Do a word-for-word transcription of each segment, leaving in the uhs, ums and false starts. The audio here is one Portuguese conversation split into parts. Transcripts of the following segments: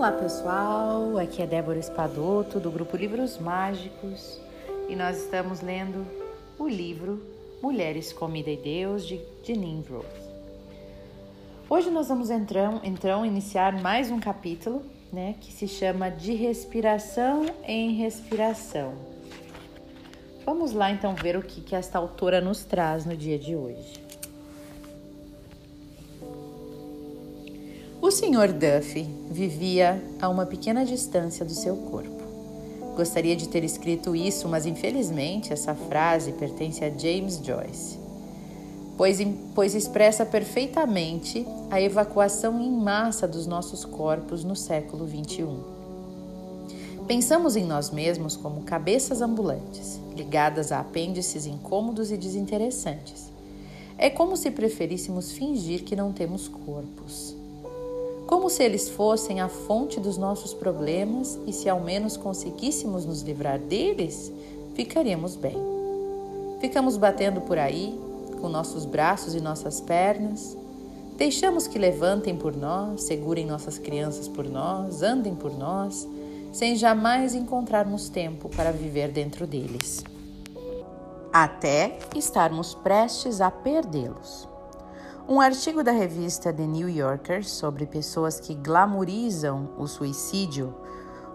Olá pessoal, aqui é Débora Espadoto do Grupo Livros Mágicos e nós estamos lendo o livro Mulheres, Comida e Deus de Geneen Roth. Hoje nós vamos entrar, então iniciar mais um capítulo, né, que se chama De Respiração em Respiração. Vamos lá então ver o que, que esta autora nos traz no dia de hoje. O senhor Duffy vivia a uma pequena distância do seu corpo. Gostaria de ter escrito isso, mas infelizmente essa frase pertence a James Joyce, pois, pois expressa perfeitamente a evacuação em massa dos nossos corpos no século vinte e um. Pensamos em nós mesmos como cabeças ambulantes, ligadas a apêndices incômodos e desinteressantes. É como se preferíssemos fingir que não temos corpos. Como se eles fossem a fonte dos nossos problemas e se ao menos conseguíssemos nos livrar deles, ficaríamos bem. Ficamos batendo por aí, com nossos braços e nossas pernas, deixamos que levantem por nós, segurem nossas crianças por nós, andem por nós, sem jamais encontrarmos tempo para viver dentro deles, até estarmos prestes a perdê-los. Um artigo da revista The New Yorker sobre pessoas que glamourizam o suicídio,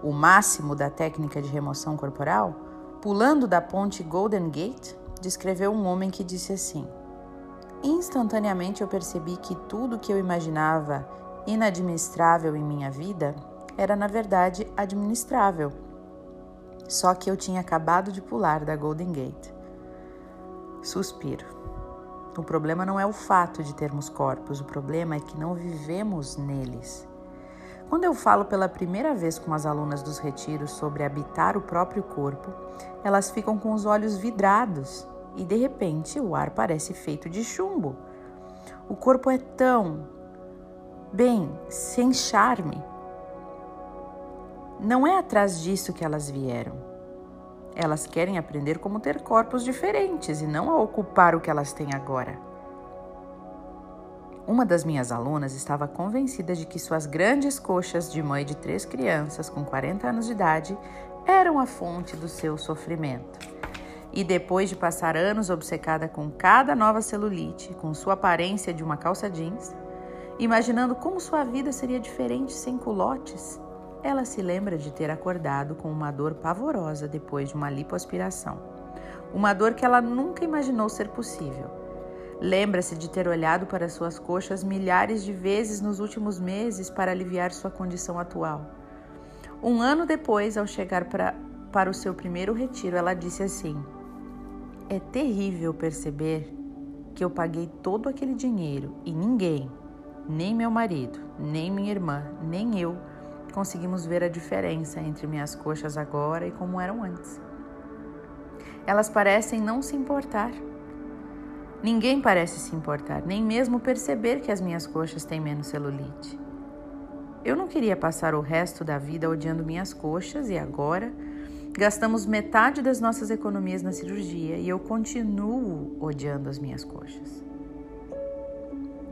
o máximo da técnica de remoção corporal, pulando da ponte Golden Gate, descreveu um homem que disse assim: "Instantaneamente eu percebi que tudo que eu imaginava inadministrável em minha vida era, na verdade, administrável. Só que eu tinha acabado de pular da Golden Gate." Suspiro. O problema não é o fato de termos corpos, o problema é que não vivemos neles. Quando eu falo pela primeira vez com as alunas dos retiros sobre habitar o próprio corpo, elas ficam com os olhos vidrados e, de repente, o ar parece feito de chumbo. O corpo é tão, bem, sem charme. Não é atrás disso que elas vieram. Elas querem aprender como ter corpos diferentes e não a ocupar o que elas têm agora. Uma das minhas alunas estava convencida de que suas grandes coxas de mãe de três crianças com quarenta anos de idade eram a fonte do seu sofrimento. E depois de passar anos obcecada com cada nova celulite, com sua aparência de uma calça jeans, imaginando como sua vida seria diferente sem culotes, ela se lembra de ter acordado com uma dor pavorosa depois de uma lipoaspiração. Uma dor que ela nunca imaginou ser possível. Lembra-se de ter olhado para suas coxas milhares de vezes nos últimos meses para aliviar sua condição atual. Um ano depois, ao chegar pra, para o seu primeiro retiro, ela disse assim: "É terrível perceber que eu paguei todo aquele dinheiro e ninguém, nem meu marido, nem minha irmã, nem eu, conseguimos ver a diferença entre minhas coxas agora e como eram antes. Elas parecem não se importar. Ninguém parece se importar, nem mesmo perceber que as minhas coxas têm menos celulite. Eu não queria passar o resto da vida odiando minhas coxas e agora gastamos metade das nossas economias na cirurgia e eu continuo odiando as minhas coxas."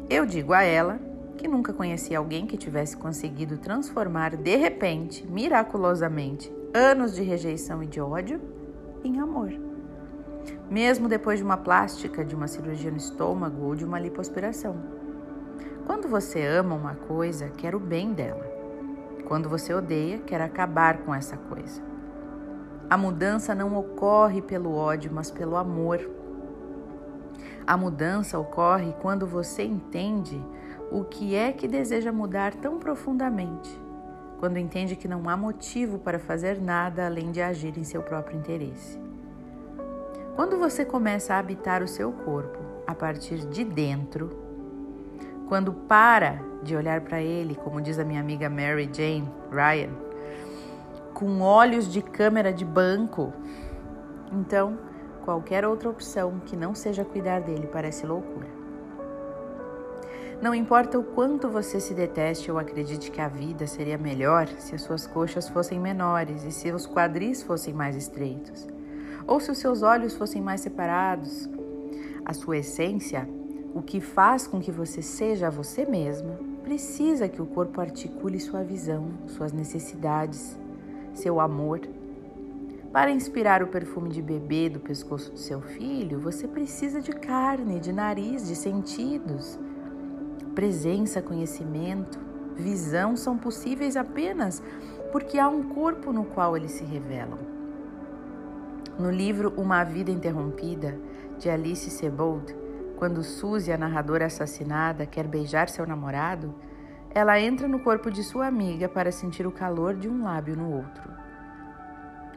Eu digo a ela que nunca conheci alguém que tivesse conseguido transformar, de repente, miraculosamente, anos de rejeição e de ódio em amor. Mesmo depois de uma plástica, de uma cirurgia no estômago ou de uma lipoaspiração. Quando você ama uma coisa, quer o bem dela. Quando você odeia, quer acabar com essa coisa. A mudança não ocorre pelo ódio, mas pelo amor. A mudança ocorre quando você entende o que é que deseja mudar tão profundamente, quando entende que não há motivo para fazer nada além de agir em seu próprio interesse. Quando você começa a habitar o seu corpo a partir de dentro, quando para de olhar para ele, como diz a minha amiga Mary Jane Ryan, com olhos de câmera de banco, então qualquer outra opção que não seja cuidar dele parece loucura. Não importa o quanto você se deteste ou acredite que a vida seria melhor se as suas coxas fossem menores e se os quadris fossem mais estreitos, ou se os seus olhos fossem mais separados. A sua essência, o que faz com que você seja você mesma, precisa que o corpo articule sua visão, suas necessidades, seu amor. Para inspirar o perfume de bebê do pescoço do seu filho, você precisa de carne, de nariz, de sentidos. Presença, conhecimento, visão são possíveis apenas porque há um corpo no qual eles se revelam. No livro Uma Vida Interrompida, de Alice Sebold, quando Suzy, a narradora assassinada, quer beijar seu namorado, ela entra no corpo de sua amiga para sentir o calor de um lábio no outro.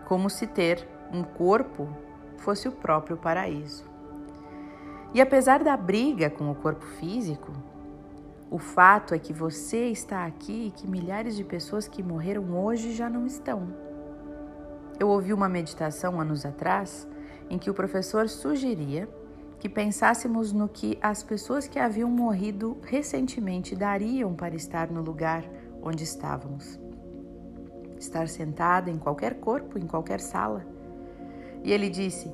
Como se ter um corpo fosse o próprio paraíso. E apesar da briga com o corpo físico, o fato é que você está aqui e que milhares de pessoas que morreram hoje já não estão. Eu ouvi uma meditação anos atrás em que o professor sugeria que pensássemos no que as pessoas que haviam morrido recentemente dariam para estar no lugar onde estávamos. Estar sentada em qualquer corpo, em qualquer sala. E ele disse,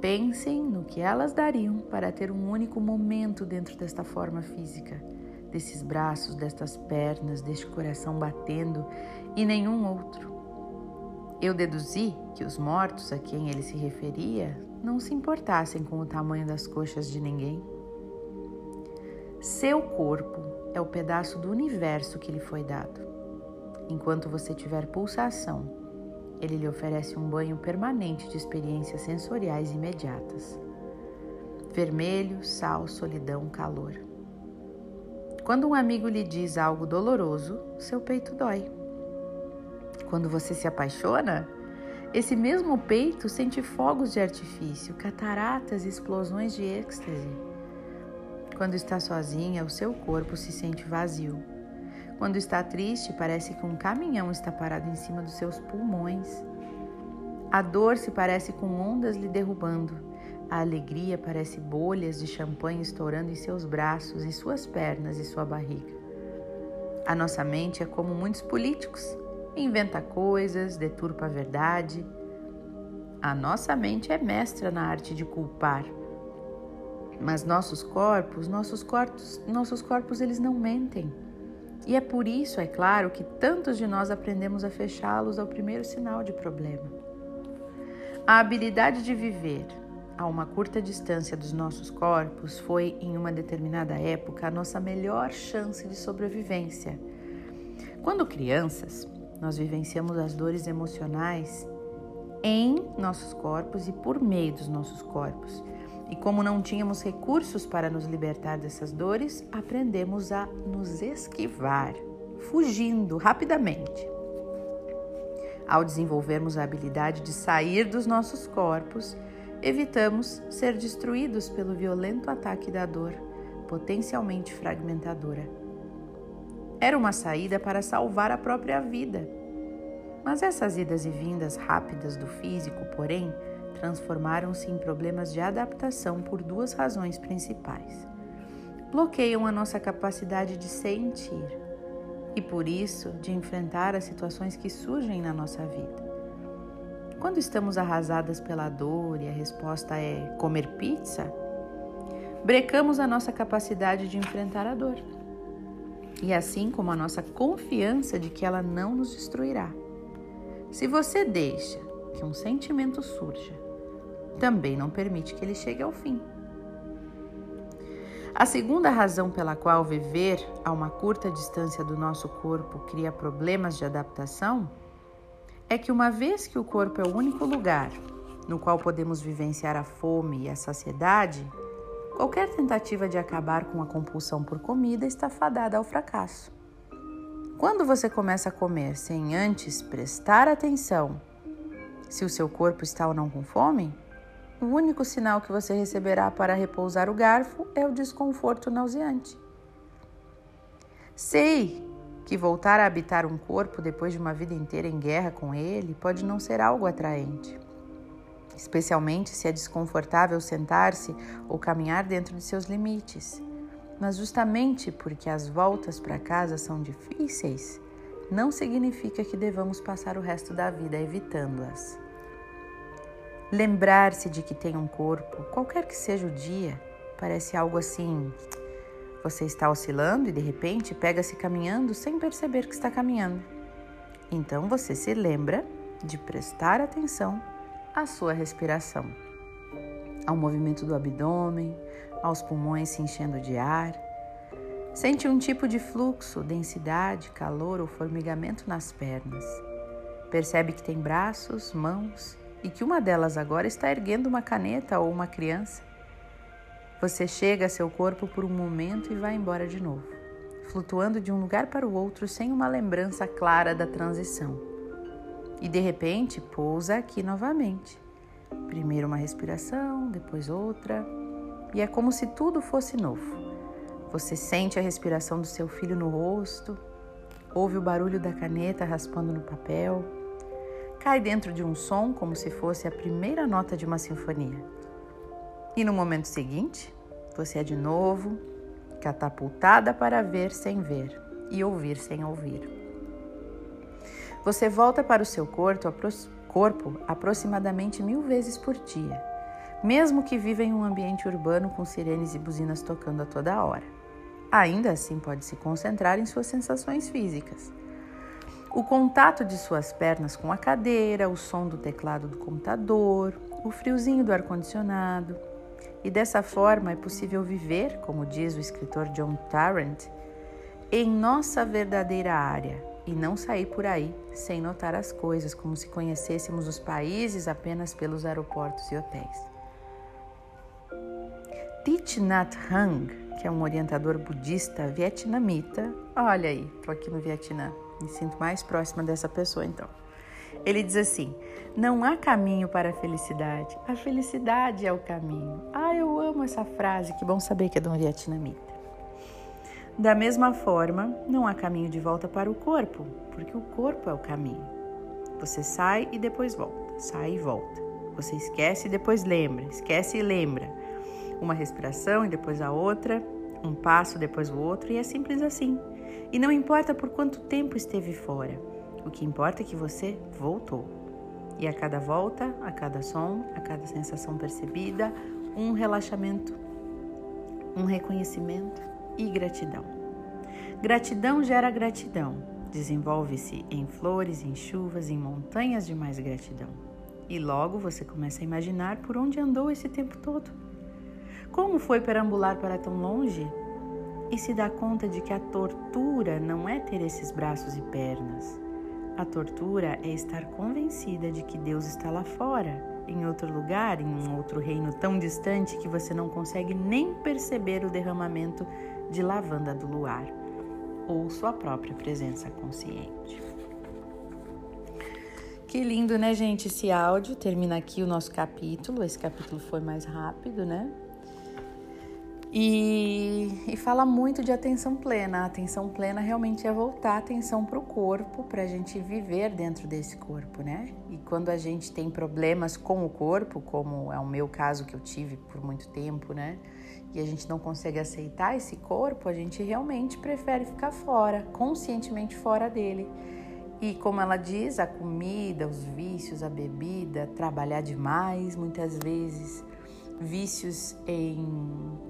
pensem no que elas dariam para ter um único momento dentro desta forma física, desses braços, destas pernas, deste coração batendo e nenhum outro. Eu deduzi que os mortos a quem ele se referia não se importassem com o tamanho das coxas de ninguém. Seu corpo é o pedaço do universo que lhe foi dado. Enquanto você tiver pulsação, ele lhe oferece um banho permanente de experiências sensoriais imediatas. Vermelho, sal, solidão, calor. Quando um amigo lhe diz algo doloroso, seu peito dói. Quando você se apaixona, esse mesmo peito sente fogos de artifício, cataratas e explosões de êxtase. Quando está sozinha, o seu corpo se sente vazio. Quando está triste, parece que um caminhão está parado em cima dos seus pulmões. A dor se parece com ondas lhe derrubando. A alegria parece bolhas de champanhe estourando em seus braços, em suas pernas e sua barriga. A nossa mente é como muitos políticos. Inventa coisas, deturpa a verdade. A nossa mente é mestra na arte de culpar. Mas nossos corpos, nossos corpos, nossos corpos, eles não mentem. E é por isso, é claro, que tantos de nós aprendemos a fechá-los ao primeiro sinal de problema. A habilidade de viver a uma curta distância dos nossos corpos foi, em uma determinada época, a nossa melhor chance de sobrevivência. Quando crianças, nós vivenciamos as dores emocionais em nossos corpos e por meio dos nossos corpos. E como não tínhamos recursos para nos libertar dessas dores, aprendemos a nos esquivar, fugindo rapidamente. Ao desenvolvermos a habilidade de sair dos nossos corpos, evitamos ser destruídos pelo violento ataque da dor, potencialmente fragmentadora. Era uma saída para salvar a própria vida. Mas essas idas e vindas rápidas do físico, porém, transformaram-se em problemas de adaptação por duas razões principais. Bloqueiam a nossa capacidade de sentir e, por isso, de enfrentar as situações que surgem na nossa vida. Quando estamos arrasadas pela dor e a resposta é comer pizza, brecamos a nossa capacidade de enfrentar a dor. E assim como a nossa confiança de que ela não nos destruirá. Se você deixa que um sentimento surja, também não permite que ele chegue ao fim. A segunda razão pela qual viver a uma curta distância do nosso corpo cria problemas de adaptação é que, uma vez que o corpo é o único lugar no qual podemos vivenciar a fome e a saciedade, qualquer tentativa de acabar com a compulsão por comida está fadada ao fracasso. Quando você começa a comer sem antes prestar atenção se o seu corpo está ou não com fome, o único sinal que você receberá para repousar o garfo é o desconforto nauseante. Sei que voltar a habitar um corpo depois de uma vida inteira em guerra com ele pode não ser algo atraente. Especialmente se é desconfortável sentar-se ou caminhar dentro de seus limites. Mas justamente porque as voltas para casa são difíceis, não significa que devamos passar o resto da vida evitando-as. Lembrar-se de que tem um corpo, qualquer que seja o dia, parece algo assim, Você está oscilando e de repente pega-se caminhando sem perceber que está caminhando. Então você se lembra de prestar atenção à sua respiração, ao movimento do abdômen, aos pulmões se enchendo de ar. Sente um tipo de fluxo, densidade, calor ou formigamento nas pernas. Percebe que tem braços, mãos e que uma delas agora está erguendo uma caneta ou uma criança. Você chega a seu corpo por um momento e vai embora de novo, flutuando de um lugar para o outro sem uma lembrança clara da transição. E de repente pousa aqui novamente. Primeiro uma respiração, depois outra. E é como se tudo fosse novo. Você sente a respiração do seu filho no rosto, ouve o barulho da caneta raspando no papel, cai dentro de um som como se fosse a primeira nota de uma sinfonia. E no momento seguinte, você é de novo catapultada para ver sem ver e ouvir sem ouvir. Você volta para o seu corpo aproximadamente mil vezes por dia, mesmo que viva em um ambiente urbano com sirenes e buzinas tocando a toda hora. Ainda assim pode se concentrar em suas sensações físicas. O contato de suas pernas com a cadeira, o som do teclado do computador, o friozinho do ar-condicionado. E dessa forma é possível viver, como diz o escritor John Tarrant, em nossa verdadeira área e não sair por aí sem notar as coisas, como se conhecêssemos os países apenas pelos aeroportos e hotéis. Thich Nhat Hanh, que é um orientador budista vietnamita, olha aí, estou aqui no Vietnã, me sinto mais próxima dessa pessoa então. Ele diz assim: não há caminho para a felicidade, a felicidade é o caminho. Ah, eu amo essa frase, que bom saber que é de um vietnamita. Da mesma forma, não há caminho de volta para o corpo, porque o corpo é o caminho. Você sai e depois volta, sai e volta. Você esquece e depois lembra, esquece e lembra. Uma respiração e depois a outra, um passo depois o outro, e é simples assim. E não importa por quanto tempo esteve fora. O que importa é que você voltou. E a cada volta, a cada som, a cada sensação percebida, um relaxamento, um reconhecimento e gratidão. Gratidão gera gratidão. Desenvolve-se em flores, em chuvas, em montanhas de mais gratidão. E logo você começa a imaginar por onde andou esse tempo todo. Como foi perambular para tão longe? E se dá conta de que a tortura não é ter esses braços e pernas. A tortura é estar convencida de que Deus está lá fora, em outro lugar, em um outro reino tão distante que você não consegue nem perceber o derramamento de lavanda do luar, ou sua própria presença consciente. Que lindo, né, gente? Esse áudio termina aqui o nosso capítulo. Esse capítulo foi mais rápido, né? E, e fala muito de atenção plena. A atenção plena realmente é voltar a atenção para o corpo, para a gente viver dentro desse corpo, né? E quando a gente tem problemas com o corpo, como é o meu caso que eu tive por muito tempo, né? E a gente não consegue aceitar esse corpo, a gente realmente prefere ficar fora, conscientemente fora dele. E como ela diz, a comida, os vícios, a bebida, trabalhar demais muitas vezes... Vícios em,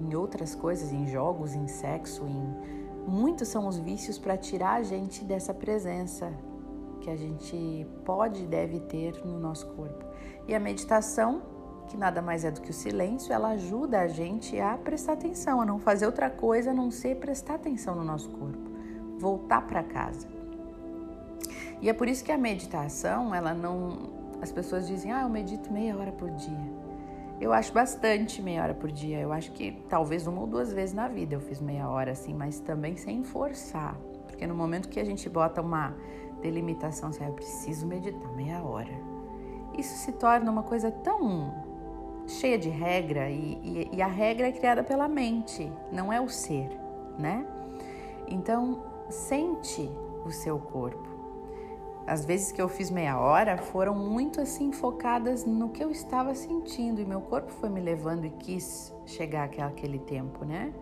em outras coisas, em jogos, em sexo, em... muitos são os vícios para tirar a gente dessa presença que a gente pode e deve ter no nosso corpo. E a meditação, que nada mais é do que o silêncio, ela ajuda a gente a prestar atenção, a não fazer outra coisa a não ser prestar atenção no nosso corpo, voltar para casa. E é por isso que a meditação, ela não... As pessoas dizem, ah, eu medito meia hora por dia. Eu acho bastante meia hora por dia, eu acho que talvez uma ou duas vezes na vida eu fiz meia hora assim, mas também sem forçar, porque no momento que a gente bota uma delimitação, assim, eu preciso meditar meia hora, isso se torna uma coisa tão cheia de regra e, e, e a regra é criada pela mente, não é o ser, né? Então, sente o seu corpo. As vezes que eu fiz meia hora foram muito assim focadas no que eu estava sentindo e meu corpo foi me levando e quis chegar àquele tempo, né?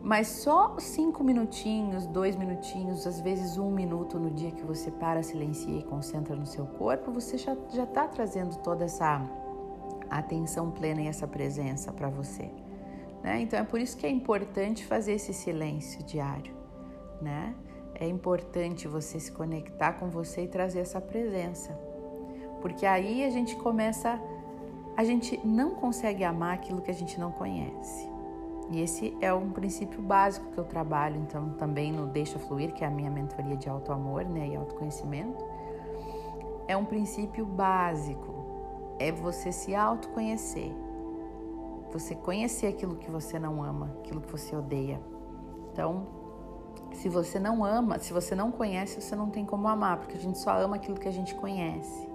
Mas só cinco minutinhos, dois minutinhos, às vezes um minuto no dia que você para, silencia e concentra no seu corpo, você já já está trazendo toda essa atenção plena e essa presença para você. né? Então é por isso que é importante fazer esse silêncio diário, né? É importante você se conectar com você e trazer essa presença, porque aí a gente começa, a gente não consegue amar aquilo que a gente não conhece. E esse é um princípio básico que eu trabalho, então, também no Deixa Fluir, que é a minha mentoria de autoamor, né, e autoconhecimento. É um princípio básico, é você se autoconhecer, você conhecer aquilo que você não ama, aquilo que você odeia. Então, se você não ama, se você não conhece, você não tem como amar, porque a gente só ama aquilo que a gente conhece.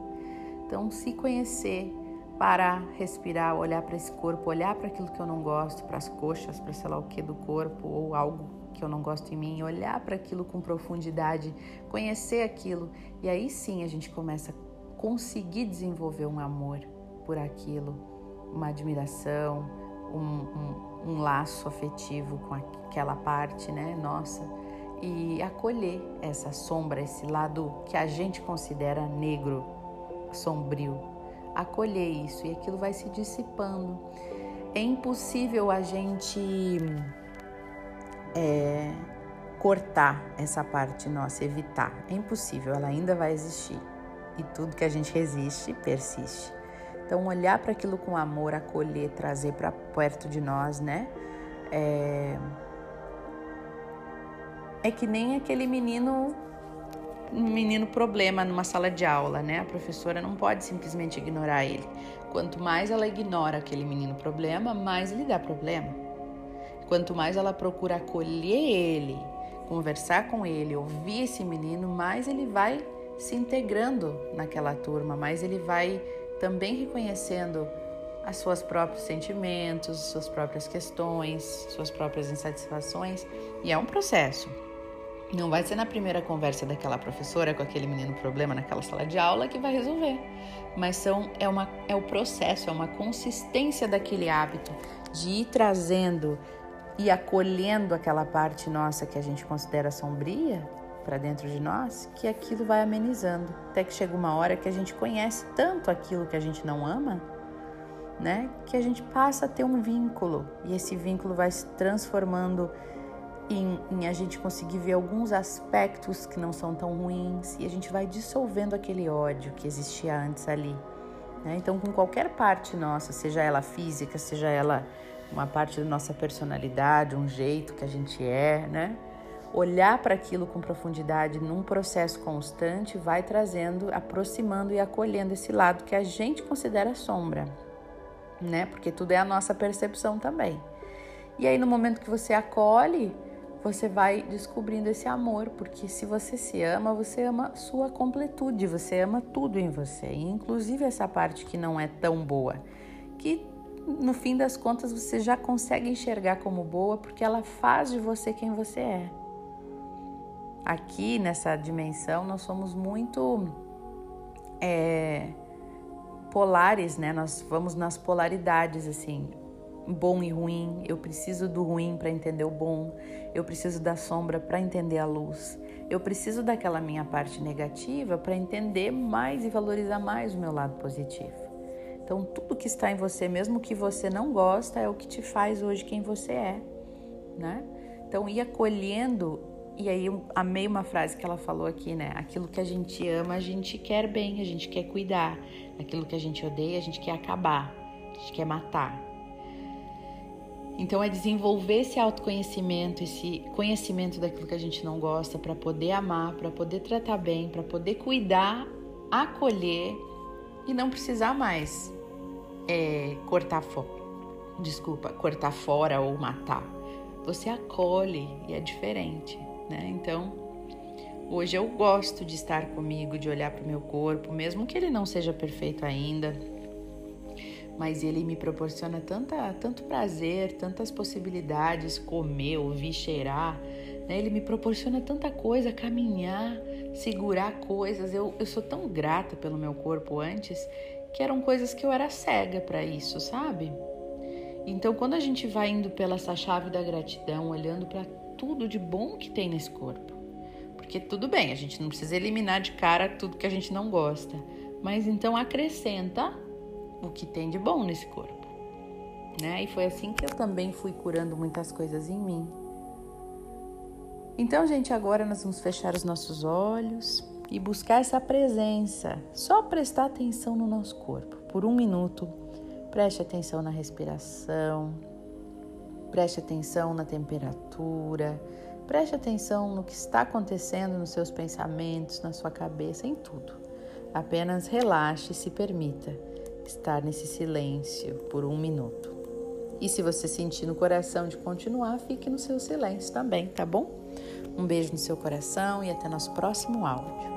Então, se conhecer, parar, respirar, olhar para esse corpo, olhar para aquilo que eu não gosto, para as coxas, para sei lá o que do corpo, ou algo que eu não gosto em mim, olhar para aquilo com profundidade, conhecer aquilo, e aí sim a gente começa a conseguir desenvolver um amor por aquilo, uma admiração, um, um, um laço afetivo com aquela parte, né, nossa, e acolher essa sombra, esse lado que a gente considera negro, sombrio. Acolher isso, e aquilo vai se dissipando. É impossível a gente é, cortar essa parte nossa, evitar. É impossível, ela ainda vai existir. E tudo que a gente resiste, persiste. Então, olhar para aquilo com amor, acolher, trazer para perto de nós, né? É... é que nem aquele menino... um menino problema numa sala de aula, né? A professora não pode simplesmente ignorar ele. Quanto mais ela ignora aquele menino problema, mais ele dá problema. Quanto mais ela procura acolher ele, conversar com ele, ouvir esse menino, mais ele vai se integrando naquela turma, mais ele vai também reconhecendo os seus próprios sentimentos, suas próprias questões, suas próprias insatisfações, e é um processo. Não vai ser na primeira conversa daquela professora com aquele menino problema naquela sala de aula que vai resolver. Mas são, é, uma, é o processo, é uma consistência daquele hábito de ir trazendo e acolhendo aquela parte nossa que a gente considera sombria para dentro de nós, que aquilo vai amenizando. Até que chega uma hora que a gente conhece tanto aquilo que a gente não ama, né, que a gente passa a ter um vínculo. E esse vínculo vai se transformando... Em, em a gente conseguir ver alguns aspectos que não são tão ruins, e a gente vai dissolvendo aquele ódio que existia antes ali, né? Então, com qualquer parte nossa, seja ela física, seja ela uma parte da nossa personalidade, um jeito que a gente é, né? Olhar para aquilo com profundidade num processo constante vai trazendo, aproximando e acolhendo esse lado que a gente considera sombra, né? Porque tudo é a nossa percepção também. E aí, no momento que você acolhe, você vai descobrindo esse amor, porque se você se ama, você ama sua completude, você ama tudo em você, inclusive essa parte que não é tão boa, que no fim das contas você já consegue enxergar como boa, porque ela faz de você quem você é. Aqui, nessa dimensão, nós somos muito é, polares, né? Nós vamos nas polaridades, assim... bom e ruim, eu preciso do ruim para entender o bom, eu preciso da sombra para entender a luz, eu preciso daquela minha parte negativa para entender mais e valorizar mais o meu lado positivo. Então, tudo que está em você, mesmo que você não gosta, é o que te faz hoje quem você é, né? Então, ir acolhendo, e aí eu amei uma frase que ela falou aqui, né? Aquilo que a gente ama, a gente quer bem, a gente quer cuidar, aquilo que a gente odeia, a gente quer acabar, a gente quer matar. Então, é desenvolver esse autoconhecimento, esse conhecimento daquilo que a gente não gosta, para poder amar, para poder tratar bem, para poder cuidar, acolher e não precisar mais é, cortar fo- desculpa, cortar fora ou matar. Você acolhe e é diferente, né? Então, hoje eu gosto de estar comigo, de olhar para o meu corpo, mesmo que ele não seja perfeito ainda, mas ele me proporciona tanta, tanto prazer, tantas possibilidades, comer, ouvir, cheirar, né? Ele me proporciona tanta coisa, caminhar, segurar coisas. Eu, eu sou tão grata pelo meu corpo antes, que eram coisas que eu era cega para isso, sabe? Então, quando a gente vai indo pela essa chave da gratidão, olhando para tudo de bom que tem nesse corpo, porque tudo bem, a gente não precisa eliminar de cara tudo que a gente não gosta, mas então acrescenta o que tem de bom nesse corpo. né? E foi assim que eu também fui curando muitas coisas em mim. Então, gente, agora nós vamos fechar os nossos olhos e buscar essa presença. Só prestar atenção no nosso corpo. Por um minuto, preste atenção na respiração, preste atenção na temperatura, preste atenção no que está acontecendo nos seus pensamentos, na sua cabeça, em tudo. Apenas relaxe e se permita estar nesse silêncio por um minuto. E se você sentir no coração de continuar, fique no seu silêncio também, tá bom? Um beijo no seu coração e até nosso próximo áudio.